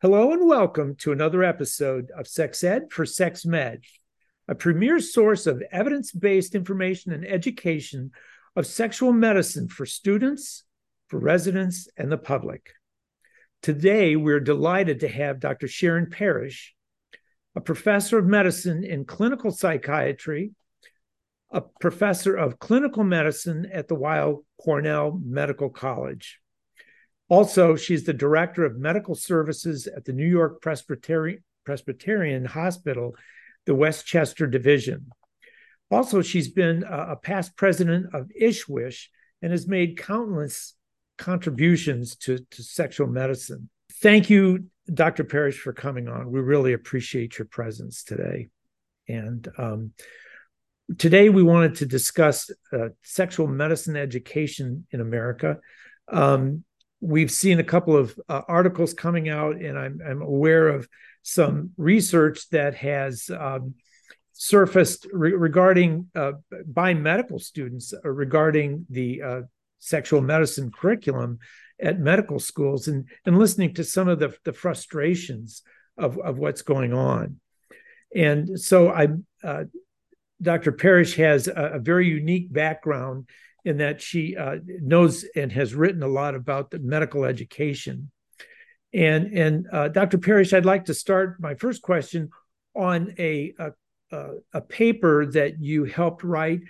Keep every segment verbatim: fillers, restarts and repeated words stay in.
Hello and welcome to another episode of Sex Ed for Sex Med, a premier source of evidence-based information and education of sexual medicine for students, for residents, and the public. Today, we're delighted to have Doctor Sharon Parish, a professor of medicine in clinical psychiatry, a professor of clinical medicine at the Weill Cornell Medical College. Also, she's the director of medical services at the New York Presbyterian, Presbyterian Hospital, the Westchester Division. Also, she's been a, a past president of ISWISH and has made countless contributions to, to sexual medicine. Thank you, Doctor Parish, for coming on. We really appreciate your presence today. And um, today we wanted to discuss uh, sexual medicine education in America. Um, We've seen a couple of uh, articles coming out, and I'm, I'm aware of some research that has um, surfaced re- regarding uh, by medical students uh, regarding the uh, sexual medicine curriculum at medical schools, and, and listening to some of the, the frustrations of, of what's going on. And so I, uh, Doctor Parish has a, a very unique background in that she uh, knows and has written a lot about the medical education. And, and uh, Doctor Parish, I'd like to start my first question on a, a, a paper that you helped write,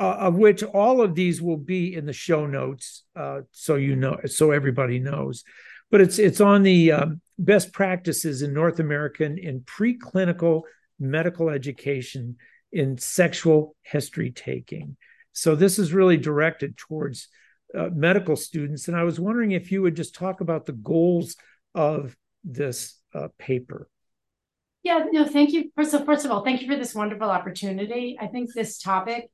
uh, of which all of these will be in the show notes, uh, so you know, so everybody knows. But it's, it's on the um, best practices in North American in preclinical medical education in sexual history taking. So this is really directed towards uh, medical students. And I was wondering if you would just talk about the goals of this uh, paper. Yeah, no, thank you. First of, first of all, thank you for this wonderful opportunity. I think this topic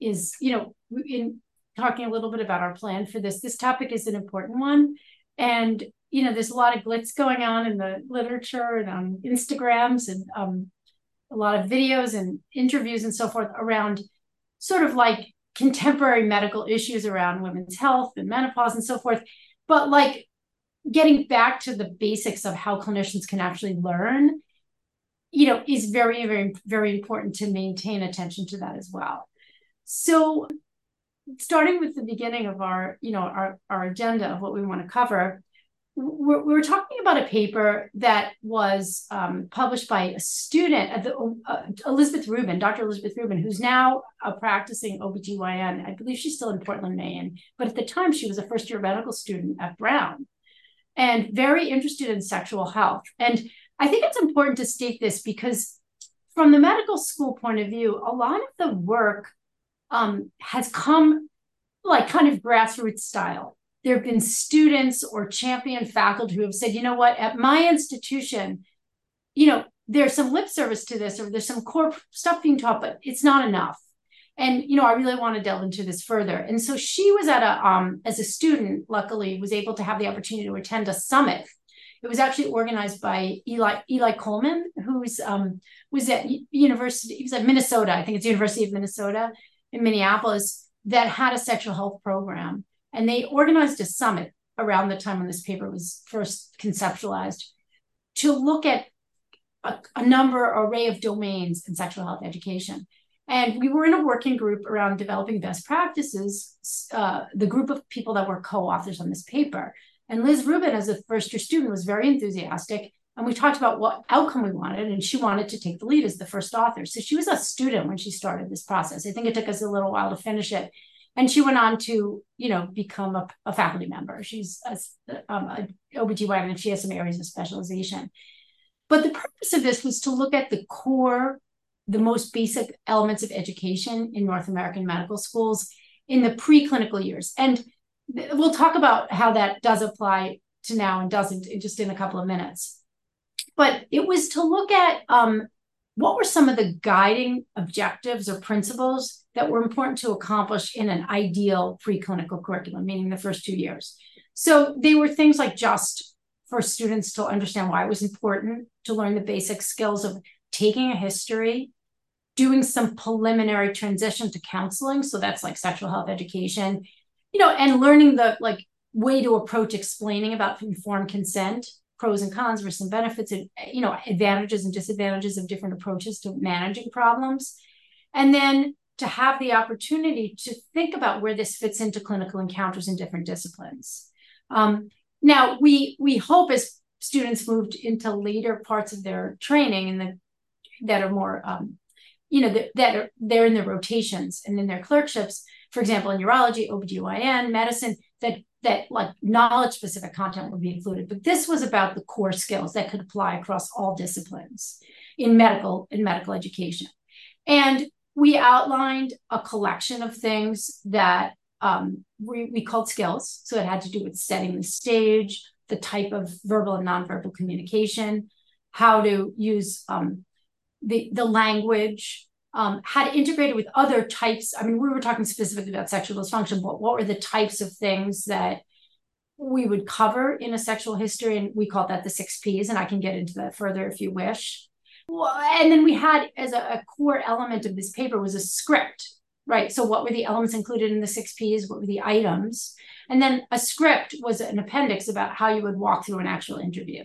is, you know, in talking a little bit about our plan for this, this topic is an important one. And, you know, there's a lot of glitz going on in the literature and on Instagrams and um, a lot of videos and interviews and so forth around sort of like contemporary medical issues around women's health and menopause and so forth, but like getting back to the basics of how clinicians can actually learn, you know, is very, very, very important to maintain attention to that as well. So starting with the beginning of our, you know, our, our agenda of what we want to cover, we're, we're talking about a paper that was um, published by a student, at the, uh, Elizabeth Rubin, Doctor Elizabeth Rubin, who's now a practicing O B G Y N. I believe she's still in Portland, Maine, but at the time she was a first-year medical student at Brown and very interested in sexual health. And I think it's important to state this because from the medical school point of view, a lot of the work um, has come like kind of grassroots style. There have been students or champion faculty who have said, you know what, at my institution, you know, there's some lip service to this or there's some core stuff being taught, but it's not enough. And, you know, I really want to delve into this further. And so she was at a, um, as a student, luckily, was able to have the opportunity to attend a summit. It was actually organized by Eli Eli Coleman, who's um, was at university, he was at Minnesota, I think it's University of Minnesota in Minneapolis, that had a sexual health program. And they organized a summit around the time when this paper was first conceptualized to look at a, a number, array of domains in sexual health education. And we were in a working group around developing best practices, uh, the group of people that were co-authors on this paper. And Liz Rubin, as a first-year student, was very enthusiastic. And we talked about what outcome we wanted, and she wanted to take the lead as the first author. So she was a student when she started this process. I think it took us a little while to finish it. And she went on to, you know, become a, a faculty member. She's an um, O B G Y N and she has some areas of specialization. But the purpose of this was to look at the core, the most basic elements of education in North American medical schools in the preclinical years. And th- we'll talk about how that does apply to now and doesn't just in a couple of minutes. But it was to look at um, what were some of the guiding objectives or principles that were important to accomplish in an ideal preclinical curriculum, meaning the first two years. So they were things like just for students to understand why it was important to learn the basic skills of taking a history, doing some preliminary transition to counseling. So that's like sexual health education, you know, and learning the like way to approach explaining about informed consent pros and cons, risks and benefits, and, you know, advantages and disadvantages of different approaches to managing problems. And then to have the opportunity to think about where this fits into clinical encounters in different disciplines. Um, now, we we hope as students moved into later parts of their training and the, that are more, um, you know, the, that are, they're in their rotations and in their clerkships, for example, in urology, O B G Y N, medicine, that that like knowledge-specific content would be included. But this was about the core skills that could apply across all disciplines in medical, in medical education. And we outlined a collection of things that um, we, we called skills. So it had to do with setting the stage, the type of verbal and nonverbal communication, how to use um, the, the language, um, how to integrate it with other types. I mean, we were talking specifically about sexual dysfunction, but what were the types of things that we would cover in a sexual history? And we called that the six Ps, and I can get into that further if you wish. Well, and then we had, as a, a core element of this paper, was a script, right? So what were the elements included in the six Ps? What were the items? And then a script was an appendix about how you would walk through an actual interview.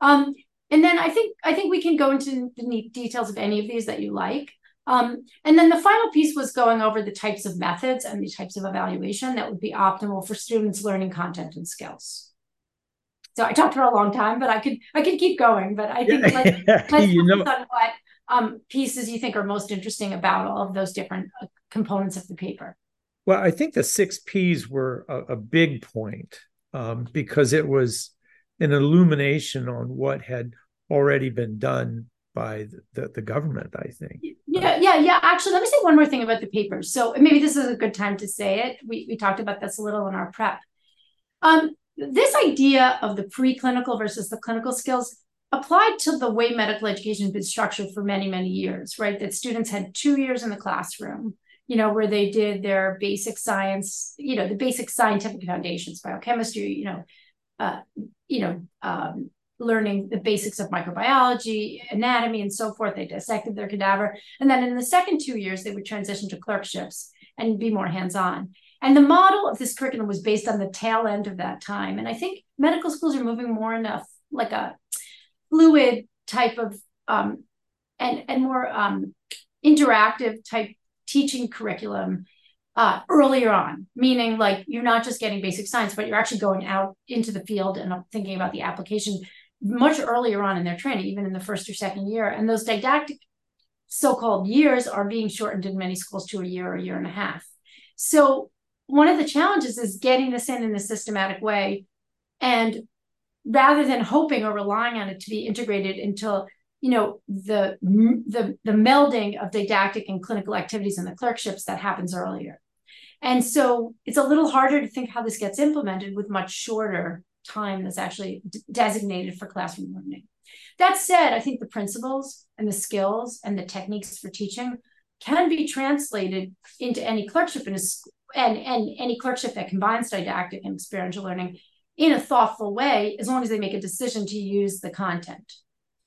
Um, and then I think I think we can go into the neat details of any of these that you like. Um, and then the final piece was going over the types of methods and the types of evaluation that would be optimal for students learning content and skills. So I talked for a long time, but I could I could keep going. But I think let's, let's focus on what um, pieces you think are most interesting about all of those different uh, components of the paper. Well, I think the six Ps were a, a big point um, because it was an illumination on what had already been done by the, the, the government, I think. Yeah, yeah, yeah. Actually, let me say one more thing about the paper. So maybe this is a good time to say it. We, we talked about this a little in our prep. Um, This idea of the preclinical versus the clinical skills applied to the way medical education has been structured for many, many years, right? That students had two years in the classroom, you know, where they did their basic science, you know, the basic scientific foundations, biochemistry, you know, uh, you know, um, learning the basics of microbiology, anatomy, and so forth. They dissected their cadaver. And then in the second two years, they would transition to clerkships and be more hands-on. And the model of this curriculum was based on the tail end of that time. And I think medical schools are moving more enough like a fluid type of um, and, and more um, interactive type teaching curriculum uh, earlier on, meaning like you're not just getting basic science, but you're actually going out into the field and thinking about the application much earlier on in their training, even in the first or second year. And those didactic so-called years are being shortened in many schools to a year or a year and a half. So one of the challenges is getting this in in a systematic way, and rather than hoping or relying on it to be integrated until, you know, the, the, the melding of didactic and clinical activities in the clerkships that happens earlier. And so it's a little harder to think how this gets implemented with much shorter time that's actually d- designated for classroom learning. That said, I think the principles and the skills and the techniques for teaching can be translated into any clerkship in a school, and, and any clerkship that combines didactic and experiential learning in a thoughtful way, as long as they make a decision to use the content.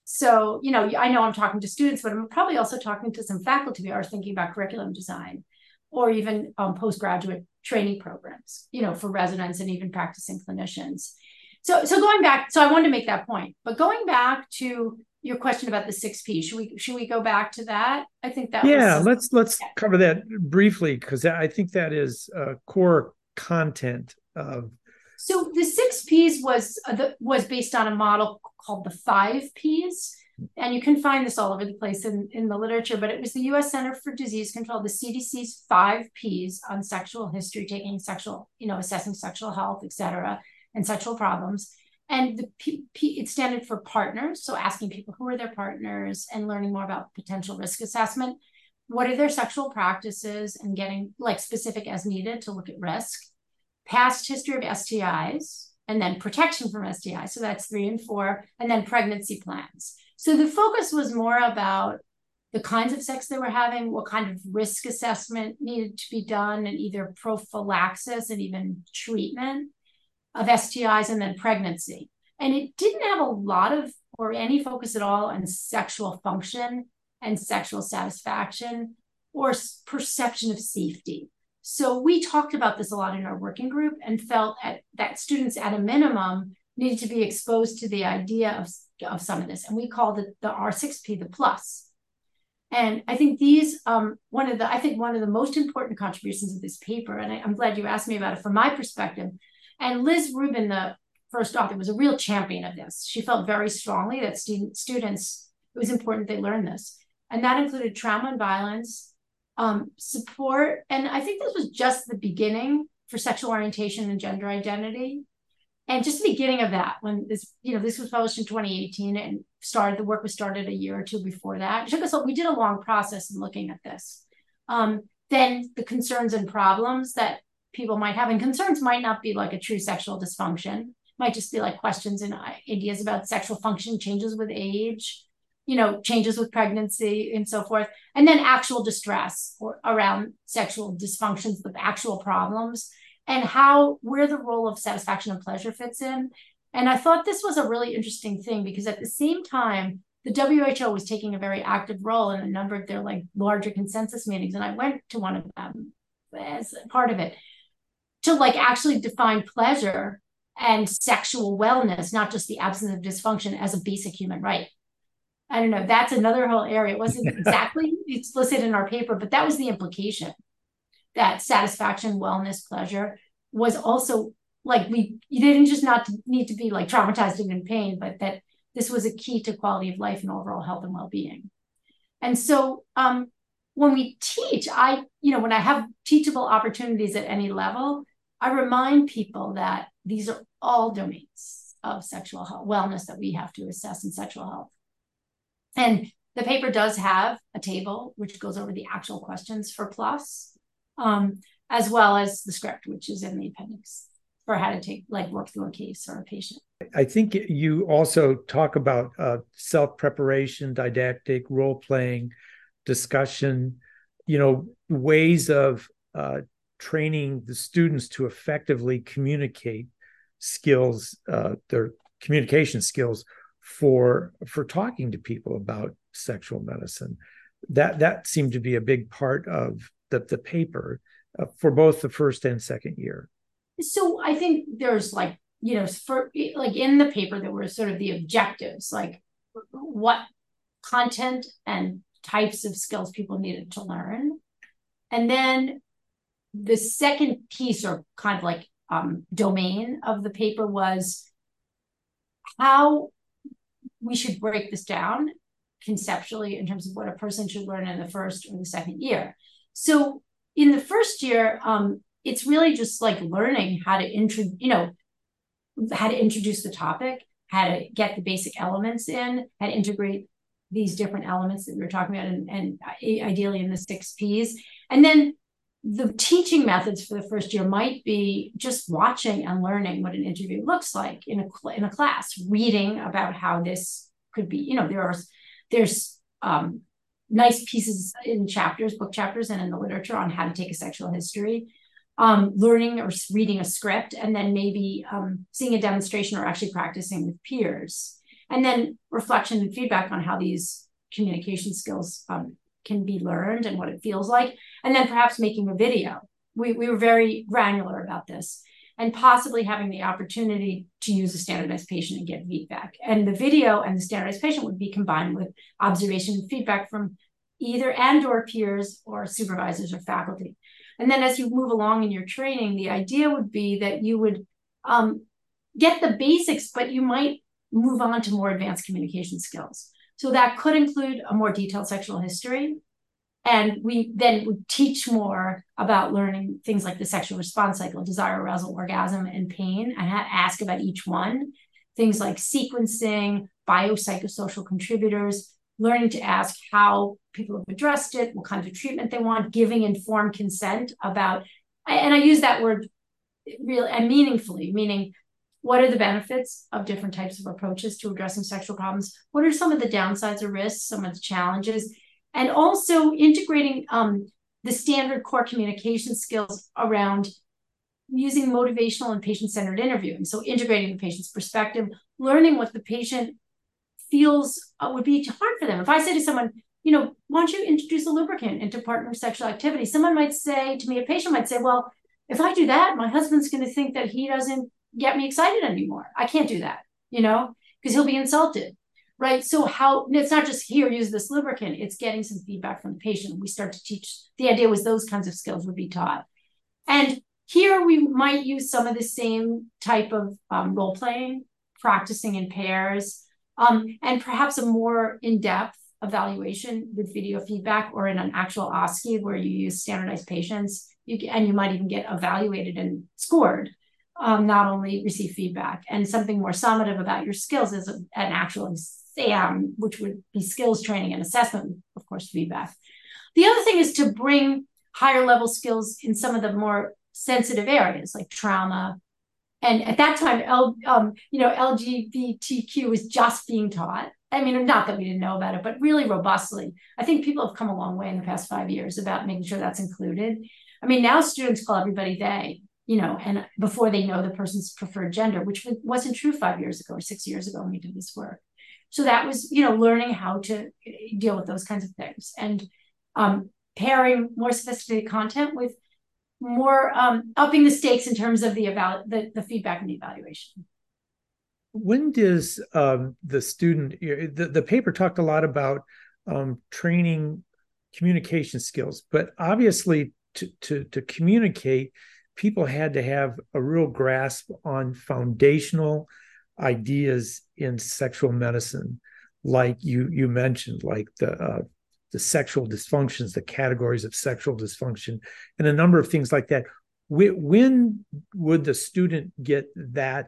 So, you know, I know I'm talking to students, but I'm probably also talking to some faculty who are thinking about curriculum design or even um, postgraduate training programs, you know, for residents and even practicing clinicians. So, so going back, so I wanted to make that point, but going back to your question about the six P, should we should we go back to that? I think that yeah, was let's let's yeah. cover that briefly because I think that is uh, core content of. So the six Ps was uh, the, was based on a model called the five Ps, and you can find this all over the place in in the literature. But it was the U S Center for Disease Control, the C D C's five Ps on sexual history, taking sexual, you know, assessing sexual health, et cetera, and sexual problems. And the P, P, it standard for partners, so asking people who are their partners and learning more about potential risk assessment. What are their sexual practices and getting like specific as needed to look at risk, past history of S T Is, and then protection from S T Is. So that's three and four, and then pregnancy plans. So the focus was more about the kinds of sex they were having, what kind of risk assessment needed to be done, and either prophylaxis and even treatment of S T Is and then pregnancy. And it didn't have a lot of or any focus at all on sexual function and sexual satisfaction or perception of safety. So we talked about this a lot in our working group and felt at, that students at a minimum needed to be exposed to the idea of, of some of this. And we called it the R six P, the plus. And I think these, um, one of the, I think one of the most important contributions of this paper, and I, I'm glad you asked me about it from my perspective, and Liz Rubin, the first author, was a real champion of this. She felt very strongly that student, students, it was important they learn this. And that included trauma and violence, um, support. And I think this was just the beginning for sexual orientation and gender identity. And just the beginning of that, when this, you know, this was published in twenty eighteen and started, the work was started a year or two before that. It took us, we did a long process in looking at this. Um, then the concerns and problems that people might have, and concerns might not be like a true sexual dysfunction, might just be like questions and ideas about sexual function changes with age, you know, changes with pregnancy and so forth. And then actual distress or around sexual dysfunctions with actual problems, and how, where the role of satisfaction and pleasure fits in. And I thought this was a really interesting thing, because at the same time, the W H O was taking a very active role in a number of their like larger consensus meetings. And I went to one of them as part of it to like actually define pleasure and sexual wellness, not just the absence of dysfunction, as a basic human right. I don't know, that's another whole area. It wasn't exactly explicit in our paper, but that was the implication, that satisfaction, wellness, pleasure was also like, we you didn't just not need to be like traumatized and in pain, but that this was a key to quality of life and overall health and well-being. And so um, when we teach, I, you know, when I have teachable opportunities at any level, I remind people that these are all domains of sexual health, wellness that we have to assess in sexual health. And the paper does have a table which goes over the actual questions for PLUS, um, as well as the script, which is in the appendix for how to take, like, work through a case or a patient. I think you also talk about uh, self-preparation, didactic, role-playing, discussion, you know, ways of uh, training the students to effectively communicate skills, uh, their communication skills for for talking to people about sexual medicine. That that seemed to be a big part of the, the paper uh, for both the first and second year. So I think there's like, you know, for, like in the paper, there were sort of the objectives, like what content and types of skills people needed to learn. And then the second piece, or kind of like um, domain of the paper, was how we should break this down conceptually in terms of what a person should learn in the first or the second year. So in the first year, um, it's really just like learning how to intro, you know, how to introduce the topic, how to get the basic elements in, how to integrate these different elements that we were talking about, and, and ideally in the six Ps. And then the teaching methods for the first year might be just watching and learning what an interview looks like in a in a class, reading about how this could be. You know, there are there's um, nice pieces in chapters, book chapters, and in the literature on how to take a sexual history. Um, learning or reading a script, and then maybe um, seeing a demonstration or actually practicing with peers, and then reflection and feedback on how these communication skills um, can be learned and what it feels like, and then perhaps making a video. We, we were very granular about this, and possibly having the opportunity to use a standardized patient and get feedback. And the video and the standardized patient would be combined with observation and feedback from either and or peers or supervisors or faculty. And then as you move along in your training, the idea would be that you would um, get the basics, but you might move on to more advanced communication skills. So that could include a more detailed sexual history. And we then would teach more about learning things like the sexual response cycle, desire, arousal, orgasm, and pain, and ask about each one. Things like sequencing, biopsychosocial contributors, learning to ask how people have addressed it, what kind of treatment they want, giving informed consent about, and I use that word real and meaningfully, meaning what are the benefits of different types of approaches to addressing sexual problems? What are some of the downsides or risks, some of the challenges? And also integrating um, the standard core communication skills around using motivational and patient-centered interviewing. So integrating the patient's perspective, learning what the patient feels uh, would be hard for them. If I say to someone, you know, why don't you introduce a lubricant into partner sexual activity? Someone might say to me, a patient might say, well, if I do that, my husband's going to think that he doesn't get me excited anymore. I can't do that, you know, because he'll be insulted, right? So how, it's not just here, use this lubricant, it's getting some feedback from the patient. We start to teach, the idea was those kinds of skills would be taught. And here we might use some of the same type of um, role-playing, practicing in pairs, um, and perhaps a more in-depth evaluation with video feedback or in an actual O S C E where you use standardized patients, you, and you might even get evaluated and scored, um, not only receive feedback, and something more summative about your skills is a, an actual exam, which would be skills training and assessment, of course, feedback. The other thing is to bring higher level skills in some of the more sensitive areas like trauma. And at that time, L, um, you know, L G B T Q was just being taught. I mean, not that we didn't know about it, but really robustly. I think people have come a long way in the past five years about making sure that's included. I mean, now students call everybody they, you know, and before they know the person's preferred gender, which wasn't true five years ago or six years ago when we did this work. So that was, you know, learning how to deal with those kinds of things and um, pairing more sophisticated content with more um, upping the stakes in terms of the, eval- the, the feedback and the evaluation. When does um, the student, the, the paper talked a lot about um, training communication skills, but obviously to, to, to communicate, people had to have a real grasp on foundational ideas in sexual medicine, like you you mentioned, like the uh, the sexual dysfunctions, the categories of sexual dysfunction, and a number of things like that. When would the student get that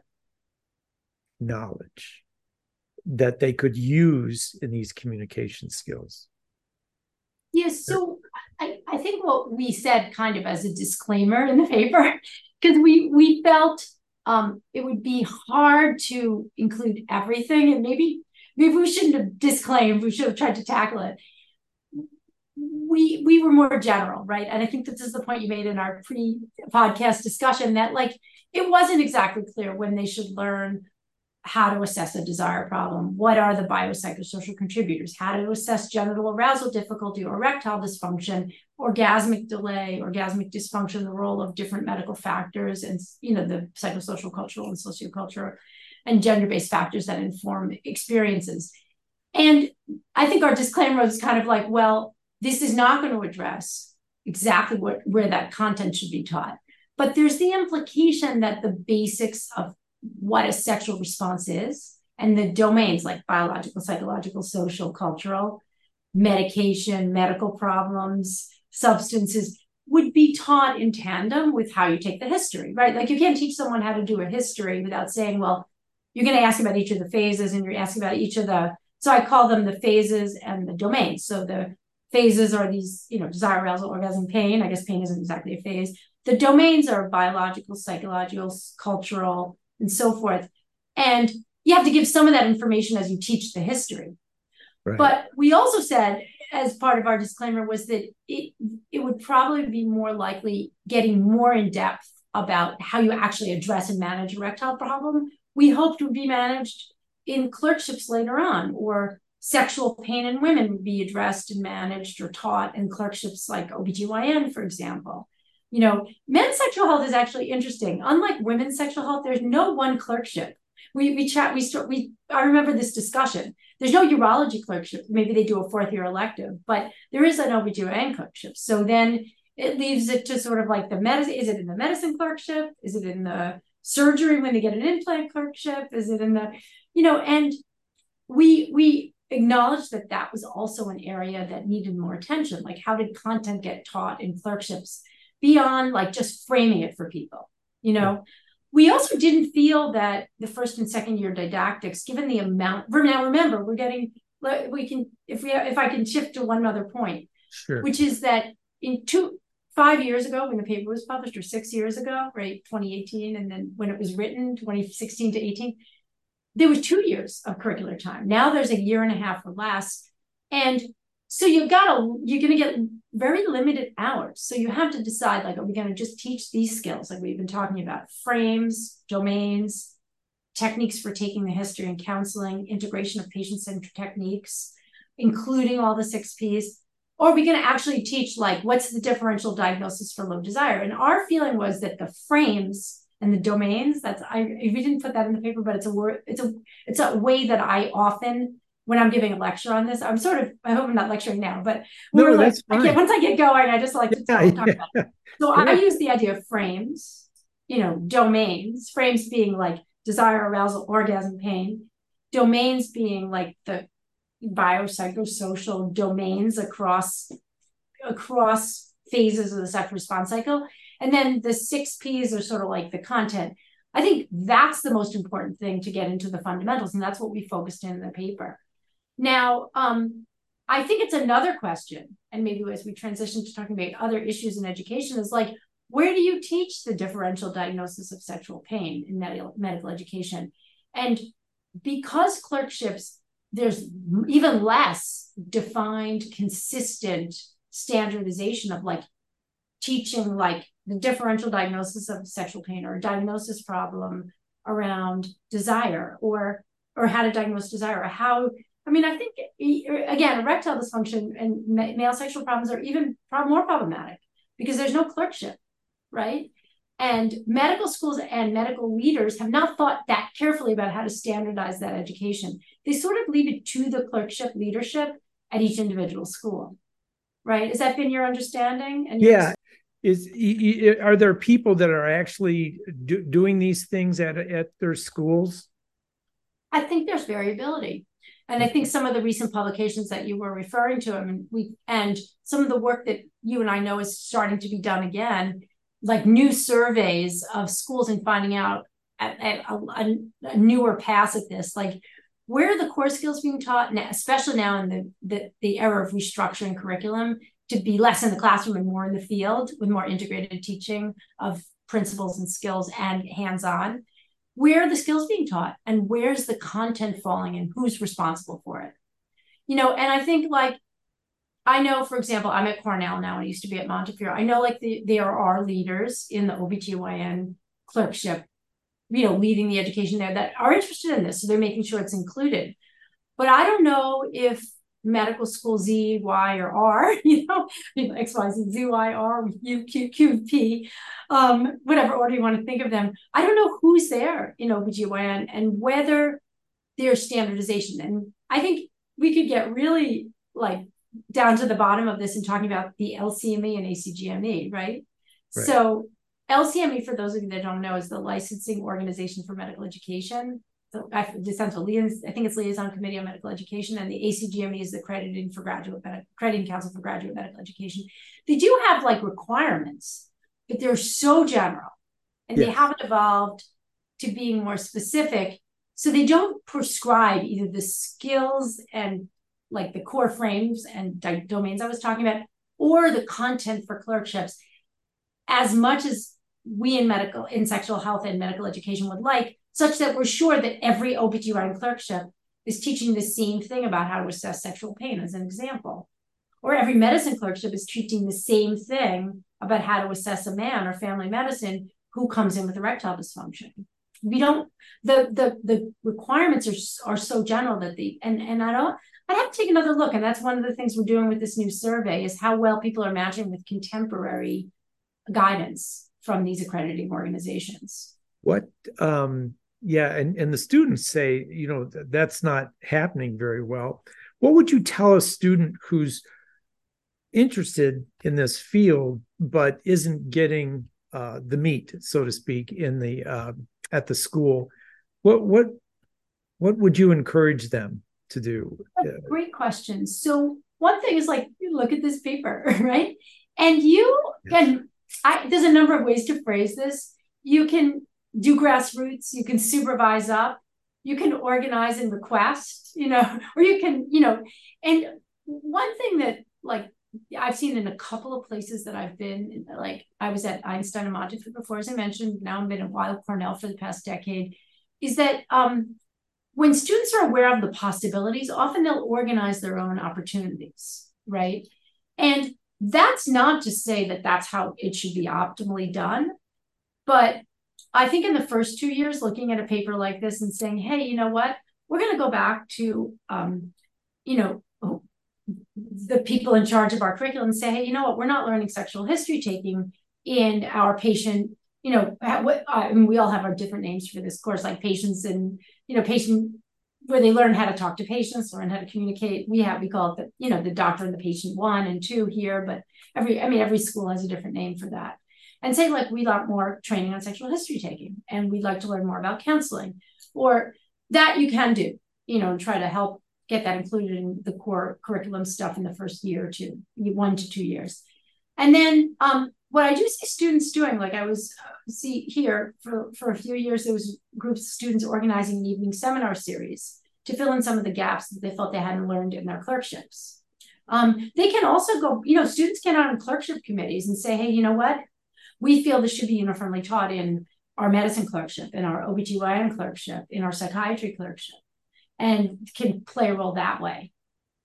knowledge that they could use in these communication skills? Yes, so I, I think what we said kind of as a disclaimer in the paper, because we we felt um, it would be hard to include everything, and maybe maybe we shouldn't have disclaimed, we should have tried to tackle it. We we were more general, right? And I think this is the point you made in our pre-podcast discussion, that like it wasn't exactly clear when they should learn how to assess a desire problem, what are the biopsychosocial contributors, how to assess genital arousal difficulty or erectile dysfunction, orgasmic delay, orgasmic dysfunction, the role of different medical factors and, you know, the psychosocial, cultural and sociocultural and gender-based factors that inform experiences. And I think our disclaimer was kind of like, well, this is not going to address exactly what, where that content should be taught. But there's the implication that the basics of what a sexual response is, and the domains like biological, psychological, social, cultural, medication, medical problems, substances would be taught in tandem with how you take the history, right? Like you can't teach someone how to do a history without saying, well, you're going to ask about each of the phases and you're asking about each of the, so I call them the phases and the domains. So the phases are these, you know, desire, arousal, orgasm, pain. I guess pain isn't exactly a phase. The domains are biological, psychological, cultural, and so forth. And you have to give some of that information as you teach the history. Right. But we also said, as part of our disclaimer, was that it, it would probably be more likely getting more in depth about how you actually address and manage erectile problem. We hoped would be managed in clerkships later on, or sexual pain in women would be addressed and managed or taught in clerkships like O B G Y N, for example. You know, men's sexual health is actually interesting. Unlike women's sexual health, there's no one clerkship. We we chat, we start, we, I remember this discussion. There's no urology clerkship. Maybe they do a fourth year elective, but there is an O B G Y N clerkship. So then it leaves it to sort of like the medicine, is it in the medicine clerkship? Is it in the surgery when they get an implant clerkship? Is it in the, you know, and we, we acknowledged that that was also an area that needed more attention. Like how did content get taught in clerkships? Beyond like just framing it for people, you know. We also didn't feel that the first and second year didactics, given the amount, now remember, we're getting, we can, if we, if I can shift to one other point, sure. Which is that in two, five years ago when the paper was published, or six years ago, right, twenty eighteen, and then when it was written, twenty sixteen to eighteen, there was two years of curricular time. Now there's a year and a half or less. And so you've got to, you're going to get very limited hours. So you have to decide, like, are we going to just teach these skills? Like we've been talking about frames, domains, techniques for taking the history and counseling, integration of patient-centered techniques, including all the six Ps. Or are we going to actually teach, like, what's the differential diagnosis for low desire? And our feeling was that the frames and the domains. That's I we didn't put that in the paper, but it's a word. It's a it's a way that I often, when I'm giving a lecture on this, I'm sort of, I hope I'm not lecturing now, but we no, were like, I can't, once I get going, I just like to yeah, talk yeah. about it. So yeah. I use the idea of frames, you know, domains, frames being like desire, arousal, orgasm, pain, domains being like the biopsychosocial domains across across phases of the sexual response cycle. And then the six Ps are sort of like the content. I think that's the most important thing to get into the fundamentals. And that's what we focused in the paper. Now, um, I think it's another question, and maybe as we transition to talking about other issues in education, is like, where do you teach the differential diagnosis of sexual pain in medical, medical education? And because clerkships, there's even less defined, consistent standardization of like teaching like the differential diagnosis of sexual pain or a diagnosis problem around desire or or how to diagnose desire or how, I mean, I think, again, erectile dysfunction and male sexual problems are even more problematic because there's no clerkship, right? And medical schools and medical leaders have not thought that carefully about how to standardize that education. They sort of leave it to the clerkship leadership at each individual school, right? Has that been your understanding? And your yeah. Is are there people that are actually do, doing these things at, at their schools? I think there's variability. And I think some of the recent publications that you were referring to, I mean, we and some of the work that you and I know is starting to be done again, like new surveys of schools and finding out at, at a, a newer pass at this, like where are the core skills being taught, now, especially now in the, the, the era of restructuring curriculum to be less in the classroom and more in the field with more integrated teaching of principles and skills and hands-on. Where are the skills being taught and where's the content falling and who's responsible for it? You know, and I think like, I know, for example, I'm at Cornell now, I used to be at Montefiore. I know like the, there are leaders in the O B G Y N clerkship, you know, leading the education there that are interested in this. So they're making sure it's included. But I don't know if medical school Z, Y, or R, you know, X, Y, Z, Z, Y, R, U, Q, Q, P, um, whatever order you want to think of them. I don't know who's there in O B G Y N and whether there's standardization. And I think we could get really like down to the bottom of this and talking about the L C M E and A C G M E, right? right? So L C M E, for those of you that don't know, is the Licensing Organization for Medical Education. So I, this sounds, I think it's Liaison Committee on Medical Education, and the A C G M E is the Crediting for Graduate Crediting Council for Graduate Medical Education. They do have like requirements, but they're so general, and yeah. they haven't evolved to being more specific. So they don't prescribe either the skills and like the core frames and di- domains I was talking about, or the content for clerkships, as much as we in medical, in sexual health and medical education would like, such that we're sure that every O B G Y N clerkship is teaching the same thing about how to assess sexual pain, as an example. Or every medicine clerkship is teaching the same thing about how to assess a man or family medicine who comes in with erectile dysfunction. We don't, the the the requirements are, are so general that the, and, and I don't, I'd have to take another look. And that's one of the things we're doing with this new survey is how well people are matching with contemporary guidance from these accrediting organizations. What, um, yeah, and, and the students say, you know, th- that's not happening very well. What would you tell a student who's interested in this field, but isn't getting uh, the meat, so to speak, in the uh, at the school? What, what, what would you encourage them to do? That's a great question. So one thing is like, you look at this paper, right? And you can, I, there's a number of ways to phrase this. You can do grassroots, you can supervise up, you can organize and request, you know, or you can, you know, and one thing that like I've seen in a couple of places that I've been, like I was at Einstein and Montefiore before, as I mentioned, now I've been at Weill Cornell for the past decade, is that um, when students are aware of the possibilities, often they'll organize their own opportunities, right? And that's not to say that that's how it should be optimally done, but I think in the first two years, looking at a paper like this and saying, hey, you know what, we're going to go back to, um, you know, the people in charge of our curriculum and say, hey, you know what, we're not learning sexual history taking in our patient you know, what, I mean, we all have our different names for this course, like patients and, you know, patient, where they learn how to talk to patients, learn how to communicate. We have, we call it the, you know, the doctor and the patient one and two here, but every, I mean, every school has a different name for that. And say, like, we want more training on sexual history taking, and we'd like to learn more about counseling, or that you can do, you know, try to help get that included in the core curriculum stuff in the first year or two, one to two years. And then um, what I do see students doing, like I was, see here for, for a few years, there was groups of students organizing an evening seminar series to fill in some of the gaps that they felt they hadn't learned in their clerkships. Um, they can also go, you know, students get on clerkship committees and say, hey, you know what? We feel this should be uniformly taught in our medicine clerkship, in our O B G Y N clerkship, in our psychiatry clerkship, and can play a role that way.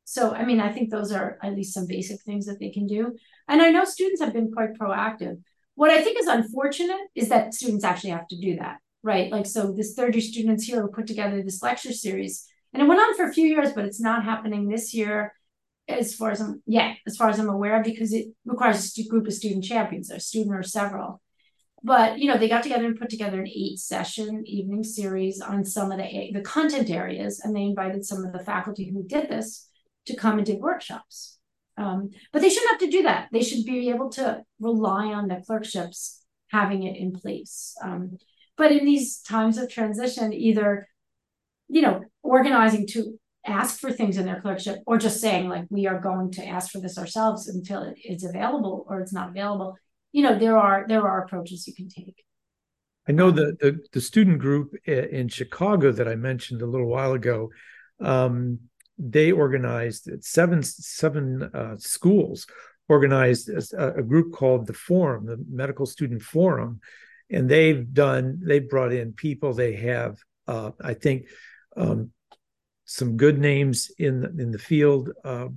So, I mean, I think those are at least some basic things that they can do. And I know students have been quite proactive. What I think is unfortunate is that students actually have to do that, right? Like, so this thirty students here who put together this lecture series, and it went on for a few years, but it's not happening this year as far as I'm, yeah, as far as I'm aware, because it requires a group of student champions, or a student or several. But, you know, they got together and put together an eight session evening series on some of the, the content areas. And they invited some of the faculty who did this to come and did workshops. Um, but they shouldn't have to do that. They should be able to rely on the clerkships having it in place. Um, but in these times of transition, either, you know, organizing to ask for things in their clerkship, or just saying, like, we are going to ask for this ourselves until it is available or it's not available. You know, there are there are approaches you can take. I know the the, the student group in Chicago that I mentioned a little while ago, um, they organized seven seven uh, schools organized a, a group called the Forum, the Medical Student Forum, and they've done they've brought in people. They have uh, I think um, some good names in in the field, uh,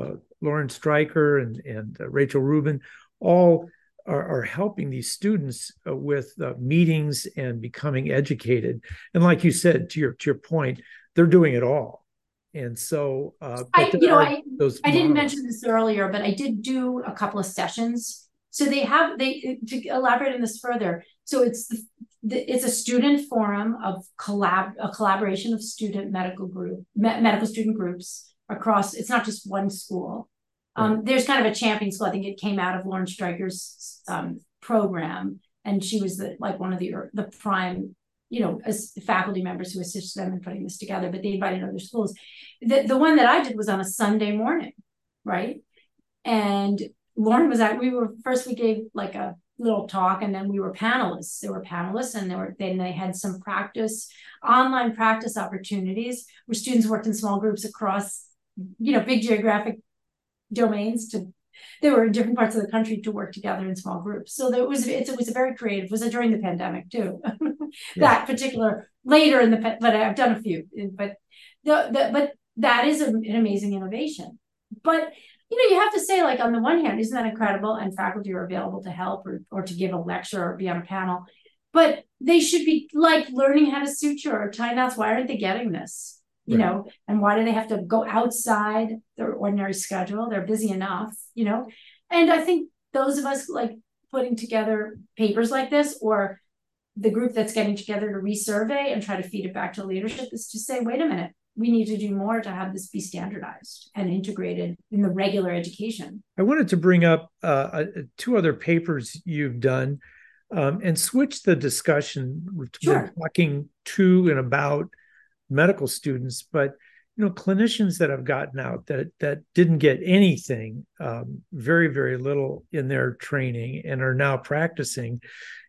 uh, Lauren Stryker and and uh, Rachel Rubin. All are, are helping these students uh, with uh, meetings and becoming educated. And like you said, to your to your point, they're doing it all. And so, uh, I, you know, I, I didn't mention this earlier, but I did do a couple of sessions. So they have they to elaborate on this further. So it's the, the, it's a student forum of collab a collaboration of student medical group me, medical student groups across. It's not just one school. Um, there's kind of a champion school. I think it came out of Lauren Stryker's um, program, and she was the, like one of the the prime, you know, as faculty members who assisted them in putting this together. But they invited other schools. The the one that I did was on a Sunday morning, right? And Lauren was at. We were first. We gave like a little talk, and then we were panelists. There were panelists, and there were then they had some practice online practice opportunities where students worked in small groups across, you know, big geographic domains to, they were in different parts of the country to work together in small groups. So there was, it was a very creative, was it during the pandemic too? that yeah. particular, later in the, but I've done a few, but the, the but that is an amazing innovation. But, you know, you have to say, like, on the one hand, isn't that incredible? And faculty are available to help or, or to give a lecture or be on a panel, but they should be like learning how to suture or tie knots. Why aren't they getting this? You right. know, and why do they have to go outside their ordinary schedule? They're busy enough, you know? And I think those of us like putting together papers like this, or the group that's getting together to resurvey and try to feed it back to leadership, is to say, wait a minute, we need to do more to have this be standardized and integrated in the regular education. I wanted to bring up uh, two other papers you've done um, and switch the discussion. Sure. We're talking to and about medical students, but, you know, clinicians that have gotten out that that didn't get anything, um, very, very little in their training, and are now practicing.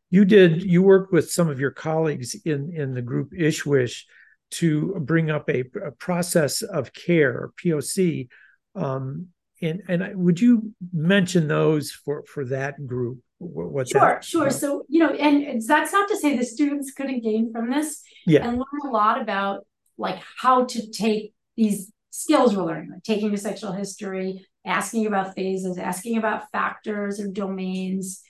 You did, you worked with some of your colleagues in, in the group ISWISH to bring up a, a process of care, or P O C. Um, and and I, would you mention those for, for that group? What sure, that, sure. Uh, so, you know, and, and that's not to say the students couldn't gain from this yeah. and learn a lot about, like, how to take these skills we're learning, like taking the sexual history, asking about phases, asking about factors or domains,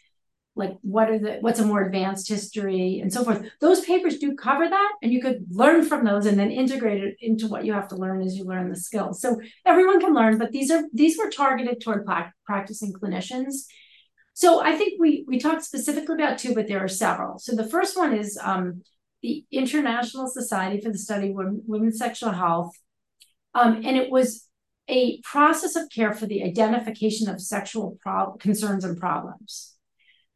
like what are the, what's a more advanced history and so forth. Those papers do cover that, and you could learn from those and then integrate it into what you have to learn as you learn the skills. So everyone can learn, but these are, these were targeted toward practicing clinicians. So I think we, we talked specifically about two, but there are several. So the first one is um, the International Society for the Study of Women's Sexual Health. Um, and it was a process of care for the identification of sexual prob- concerns and problems.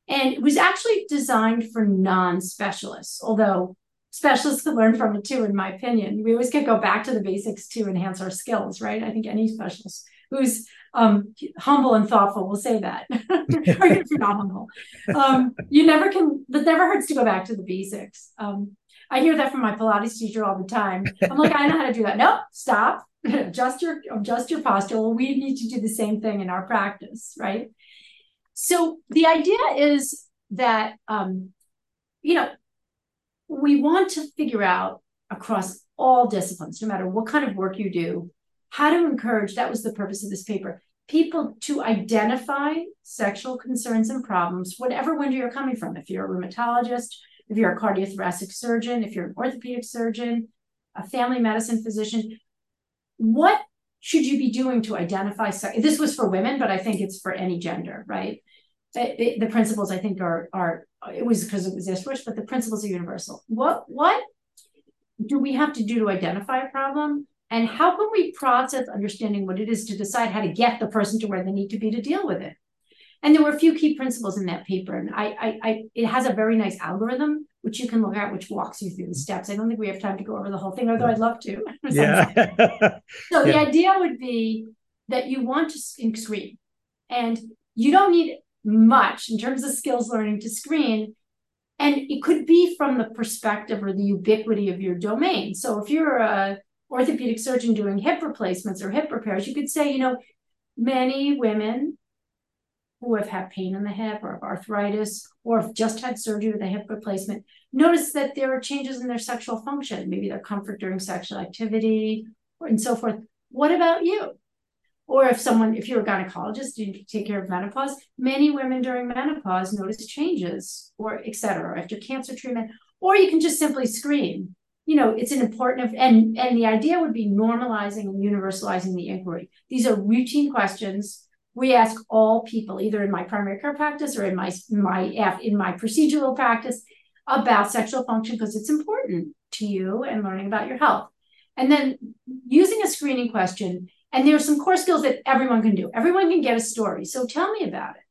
And it was actually designed for non-specialists, although specialists could learn from it too, in my opinion. We always could go back to the basics to enhance our skills, right? I think any specialist who's um, humble and thoughtful will say that. Or if you're not humble. Um, you never can, it never hurts to go back to the basics. Um, I hear that from my Pilates teacher all the time. I'm like, I know how to do that. Nope, stop. Adjust your, adjust your posture. Well, we need to do the same thing in our practice, right? So the idea is that, um, you know, we want to figure out across all disciplines, no matter what kind of work you do, how to encourage, that was the purpose of this paper, people to identify sexual concerns and problems, whatever window you're coming from. If you're a rheumatologist, if you're a cardiothoracic surgeon, if you're an orthopedic surgeon, a family medicine physician, what should you be doing to identify? Se- this was for women, but I think it's for any gender, right? It, it, the principles, I think, are, are it was because it was ISWISH, but the principles are universal. What, what do we have to do to identify a problem? And how can we process understanding what it is to decide how to get the person to where they need to be to deal with it? And there were a few key principles in that paper. And I, I, I it has a very nice algorithm, which you can look at, which walks you through the steps. I don't think we have time to go over the whole thing, although I'd love to. Yeah. So yeah. The idea would be that you want to screen. And you don't need much in terms of skills learning to screen. And it could be from the perspective or the ubiquity of your domain. So if you're a orthopedic surgeon doing hip replacements or hip repairs, you could say, you know, many women who have had pain in the hip or arthritis or have just had surgery with a hip replacement, notice that there are changes in their sexual function, maybe their comfort during sexual activity and so forth. What about you? Or if someone, if you're a gynecologist, you take care of menopause, many women during menopause notice changes or et cetera, after cancer treatment, or you can just simply screen. You know, it's an important, and, and the idea would be normalizing and universalizing the inquiry. These are routine questions we ask all people, either in my primary care practice or in my, my in my procedural practice, about sexual function, because it's important to you and learning about your health. And then using a screening question, and there are some core skills that everyone can do. Everyone can get a story. So tell me about it,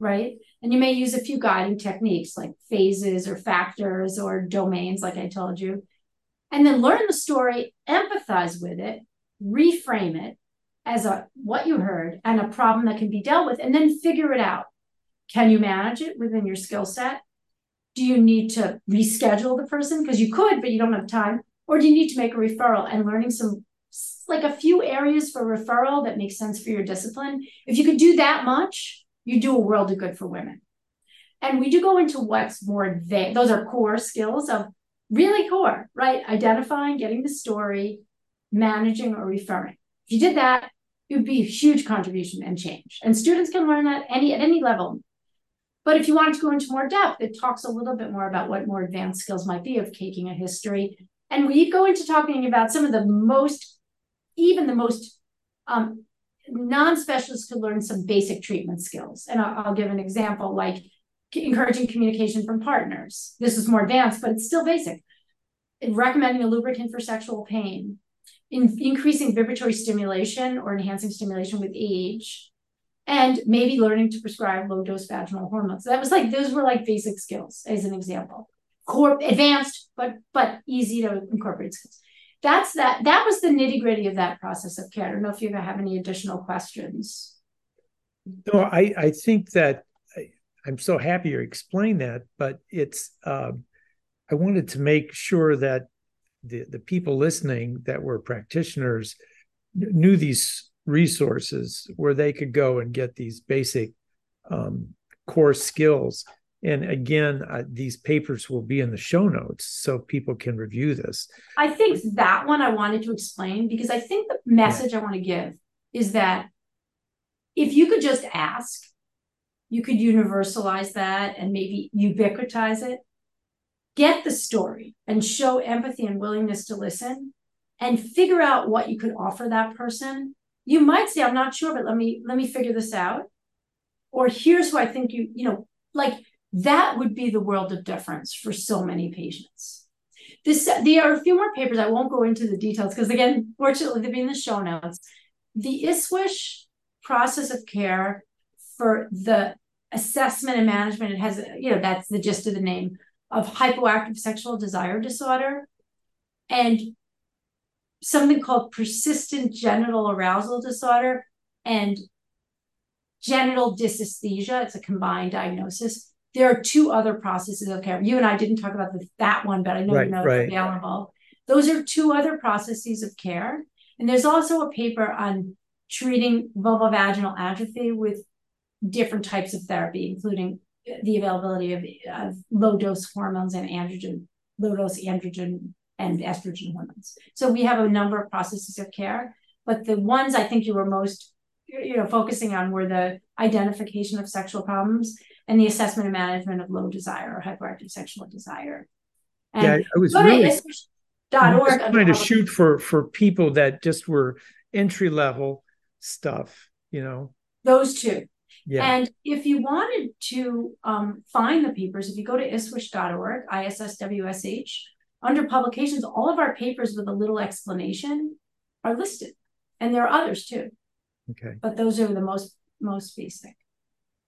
right? And you may use a few guiding techniques like phases or factors or domains, like I told you. And then learn the story, empathize with it, reframe it as a what you heard and a problem that can be dealt with, and then figure it out. Can you manage it within your skill set? Do you need to reschedule the person? Because you could, but you don't have time. Or do you need to make a referral? And learning some, like a few areas for referral that makes sense for your discipline. If you could do that much, you do a world of good for women. And we do go into what's more advanced. Those are core skills of really core, right? Identifying, getting the story, managing or referring. If you did that, it would be a huge contribution and change. And students can learn that any at any level. But if you wanted to go into more depth, it talks a little bit more about what more advanced skills might be of taking a history. And we go into talking about some of the most, even the most um, non-specialists could learn some basic treatment skills. And I'll, I'll give an example, like encouraging communication from partners. This is more advanced, but it's still basic. Recommending a lubricant for sexual pain. In increasing vibratory stimulation or enhancing stimulation with age, and maybe learning to prescribe low-dose vaginal hormones. So that was like, those were like basic skills as an example. Core, advanced, but but easy to incorporate skills. That's that. That was the nitty-gritty of that process of care. I don't know if you have any additional questions. No, I, I think that I, I'm so happy you explained that, but it's um, I wanted to make sure that the, the people listening that were practitioners knew these resources where they could go and get these basic um, core skills. And again, uh, these papers will be in the show notes so people can review this. I think that one I wanted to explain, because I think the message yeah. I want to give is that if you could just ask, you could universalize that and maybe ubiquitize it. Get the story and show empathy and willingness to listen and figure out what you could offer that person. You might say, I'm not sure, but let me let me figure this out. or here's who I think you, you know, like that would be the world of difference for so many patients. This, there are a few more papers. I won't go into the details because, again, fortunately, they'll be in the show notes. The ISWISH process of care for the assessment and management, it has, you know, that's the gist of the name, of hypoactive sexual desire disorder and something called persistent genital arousal disorder and genital dysesthesia. It's a combined diagnosis. There are two other processes of care. You and I didn't talk about the, that one, but I know right, you know right. it's available. Those are two other processes of care. And there's also a paper on treating vulvovaginal atrophy with different types of therapy, including the availability of, of low-dose hormones and androgen, low-dose androgen and estrogen hormones. So we have a number of processes of care, but the ones I think you were most, you know, focusing on were the identification of sexual problems and the assessment and management of low desire or hypoactive sexual desire. And yeah, I was really I was trying to shoot for for people that just were entry level stuff, you know. Those two. Yeah. And if you wanted to um, find the papers, if you go to I S W S H dot org, I S S W S H, under publications, all of our papers with a little explanation are listed. And there are others too. Okay. But those are the most most basic,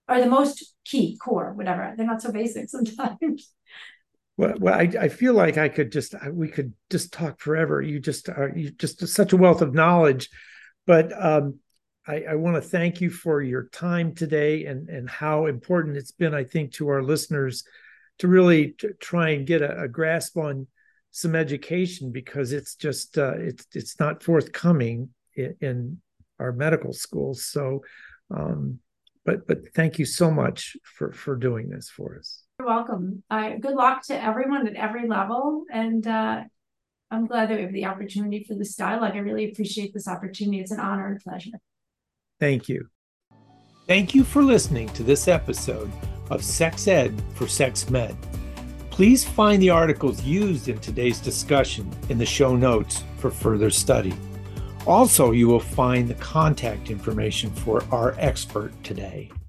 or the most key, core, whatever. They're not so basic sometimes. Well, well, I, I feel like I could just, I, we could just talk forever. You just are you just such a wealth of knowledge. But um, I, I want to thank you for your time today and, and how important it's been, I think, to our listeners to really t- try and get a, a grasp on some education, because it's just, uh, it's it's not forthcoming in, in our medical schools. So, um, but but thank you so much for, for doing this for us. You're welcome. Uh, good luck to everyone at every level. And uh, I'm glad that we have the opportunity for this dialogue. I really appreciate this opportunity. It's an honor and pleasure. Thank you. Thank you for listening to this episode of Sex Ed for Sex Med. Please find the articles used in today's discussion in the show notes for further study. Also, you will find the contact information for our expert today.